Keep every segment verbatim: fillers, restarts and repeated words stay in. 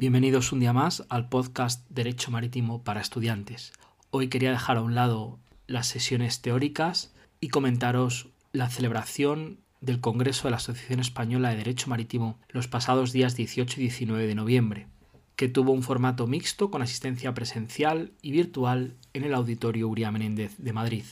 Bienvenidos un día más al podcast Derecho Marítimo para Estudiantes. Hoy quería dejar a un lado las sesiones teóricas y comentaros la celebración del Congreso de la Asociación Española de Derecho Marítimo los pasados días dieciocho y diecinueve de noviembre, que tuvo un formato mixto con asistencia presencial y virtual en el Auditorio Uría Menéndez de Madrid.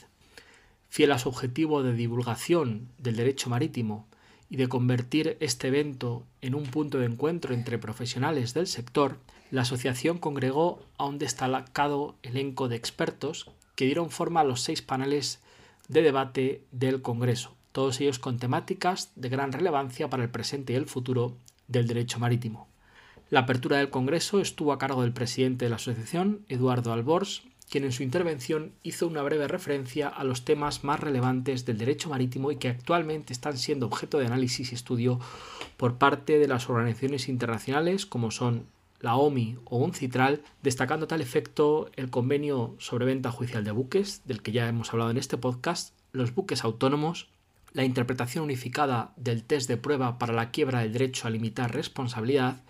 Fiel a su objetivo de divulgación del derecho marítimo y de convertir este evento en un punto de encuentro entre profesionales del sector, la asociación congregó a un destacado elenco de expertos que dieron forma a los seis paneles de debate del Congreso, todos ellos con temáticas de gran relevancia para el presente y el futuro del derecho marítimo. La apertura del Congreso estuvo a cargo del presidente de la asociación, Eduardo Alborz, quien en su intervención hizo una breve referencia a los temas más relevantes del derecho marítimo y que actualmente están siendo objeto de análisis y estudio por parte de las organizaciones internacionales como son la O M I o UNCITRAL, destacando a tal efecto el convenio sobre venta judicial de buques, del que ya hemos hablado en este podcast, los buques autónomos, la interpretación unificada del test de prueba para la quiebra del derecho a limitar responsabilidad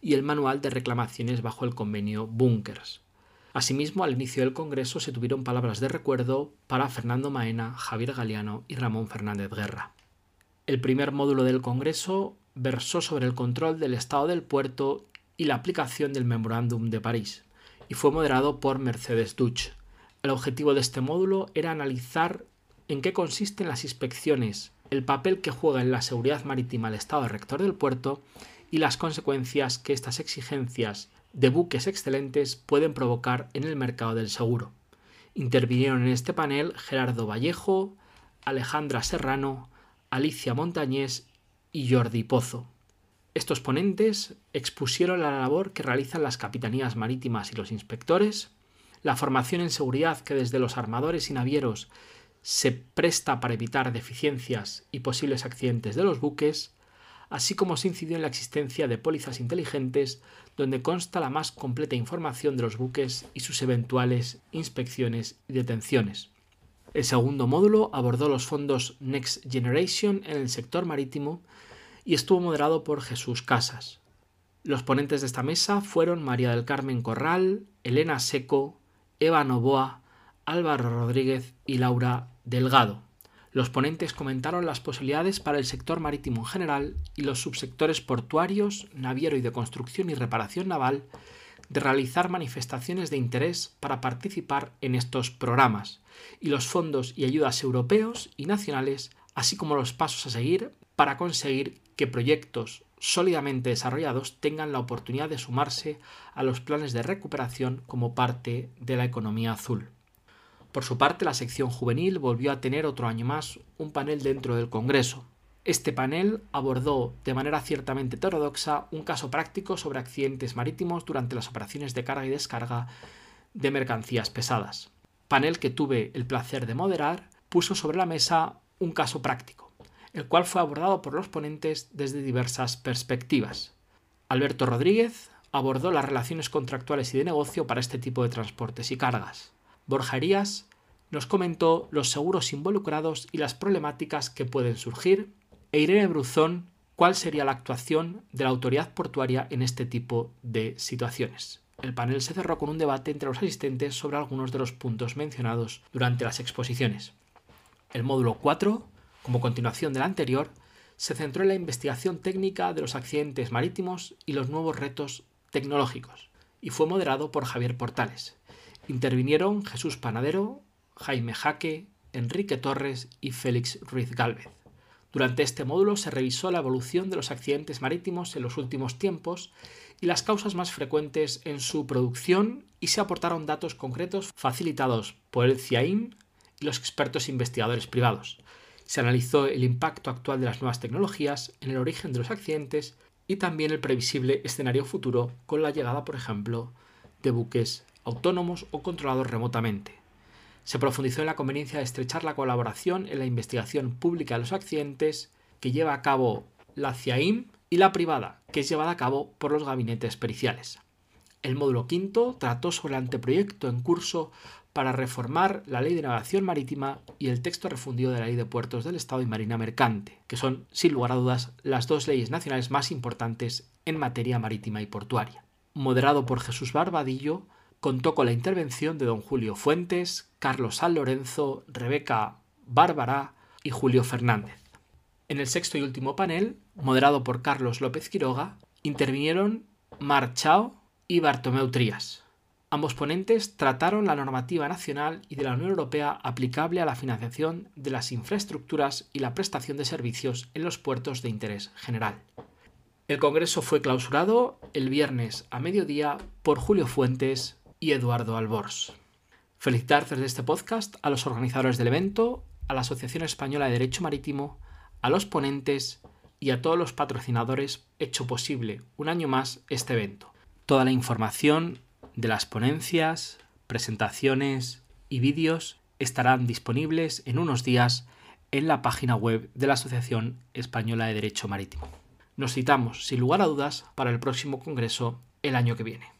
y el manual de reclamaciones bajo el convenio Bunkers. Asimismo, al inicio del Congreso se tuvieron palabras de recuerdo para Fernando Maena, Javier Galeano y Ramón Fernández Guerra. El primer módulo del Congreso versó sobre el control del estado del puerto y la aplicación del Memorándum de París, y fue moderado por Mercedes Duch. El objetivo de este módulo era analizar en qué consisten las inspecciones, el papel que juega en la seguridad marítima el estado rector del puerto y las consecuencias que estas exigencias de buques excelentes pueden provocar en el mercado del seguro. Intervinieron en este panel Gerardo Vallejo, Alejandra Serrano, Alicia Montañés y Jordi Pozo. Estos ponentes expusieron la labor que realizan las capitanías marítimas y los inspectores, la formación en seguridad que desde los armadores y navieros se presta para evitar deficiencias y posibles accidentes de los buques, así como se incidió en la existencia de pólizas inteligentes donde consta la más completa información de los buques y sus eventuales inspecciones y detenciones. El segundo módulo abordó los fondos Next Generation en el sector marítimo y estuvo moderado por Jesús Casas. Los ponentes de esta mesa fueron María del Carmen Corral, Elena Seco, Eva Novoa, Álvaro Rodríguez y Laura Delgado. Los ponentes comentaron las posibilidades para el sector marítimo en general y los subsectores portuarios, naviero y de construcción y reparación naval de realizar manifestaciones de interés para participar en estos programas y los fondos y ayudas europeos y nacionales, así como los pasos a seguir para conseguir que proyectos sólidamente desarrollados tengan la oportunidad de sumarse a los planes de recuperación como parte de la economía azul. Por su parte, la sección juvenil volvió a tener otro año más un panel dentro del Congreso. Este panel abordó de manera ciertamente heterodoxa un caso práctico sobre accidentes marítimos durante las operaciones de carga y descarga de mercancías pesadas. Panel que tuve el placer de moderar puso sobre la mesa un caso práctico, el cual fue abordado por los ponentes desde diversas perspectivas. Alberto Rodríguez abordó las relaciones contractuales y de negocio para este tipo de transportes y cargas. Borja Herías nos comentó los seguros involucrados y las problemáticas que pueden surgir, e Irene Bruzón cuál sería la actuación de la autoridad portuaria en este tipo de situaciones. El panel se cerró con un debate entre los asistentes sobre algunos de los puntos mencionados durante las exposiciones. El módulo cuatro, como continuación del anterior, se centró en la investigación técnica de los accidentes marítimos y los nuevos retos tecnológicos, y fue moderado por Javier Portales. Intervinieron Jesús Panadero, Jaime Jaque, Enrique Torres y Félix Ruiz Gálvez. Durante este módulo se revisó la evolución de los accidentes marítimos en los últimos tiempos y las causas más frecuentes en su producción y se aportaron datos concretos facilitados por el C I A I M y los expertos investigadores privados. Se analizó el impacto actual de las nuevas tecnologías en el origen de los accidentes y también el previsible escenario futuro con la llegada, por ejemplo, de buques autónomos o controlados remotamente. Se profundizó en la conveniencia de estrechar la colaboración en la investigación pública de los accidentes que lleva a cabo la C I A I M y la privada, que es llevada a cabo por los gabinetes periciales. El módulo quinto trató sobre el anteproyecto en curso para reformar la Ley de Navegación Marítima y el texto refundido de la Ley de Puertos del Estado y Marina Mercante, que son, sin lugar a dudas, las dos leyes nacionales más importantes en materia marítima y portuaria. moderado por Jesús Barbadillo, contó con la intervención de don Julio Fuentes, Carlos San Lorenzo, Rebeca Bárbara y Julio Fernández. En el sexto y último panel, moderado por Carlos López Quiroga, intervinieron Mar Chao y Bartomeu Trías. Ambos ponentes trataron la normativa nacional y de la Unión Europea aplicable a la financiación de las infraestructuras y la prestación de servicios en los puertos de interés general. El congreso fue clausurado el viernes a mediodía por Julio Fuentes y Eduardo Alborz. Felicitar desde este podcast a los organizadores del evento, a la Asociación Española de Derecho Marítimo, a los ponentes y a todos los patrocinadores, hecho posible un año más este evento. Toda la información de las ponencias, presentaciones y vídeos estarán disponibles en unos días en la página web de la Asociación Española de Derecho Marítimo. Nos citamos, sin lugar a dudas, para el próximo congreso el año que viene.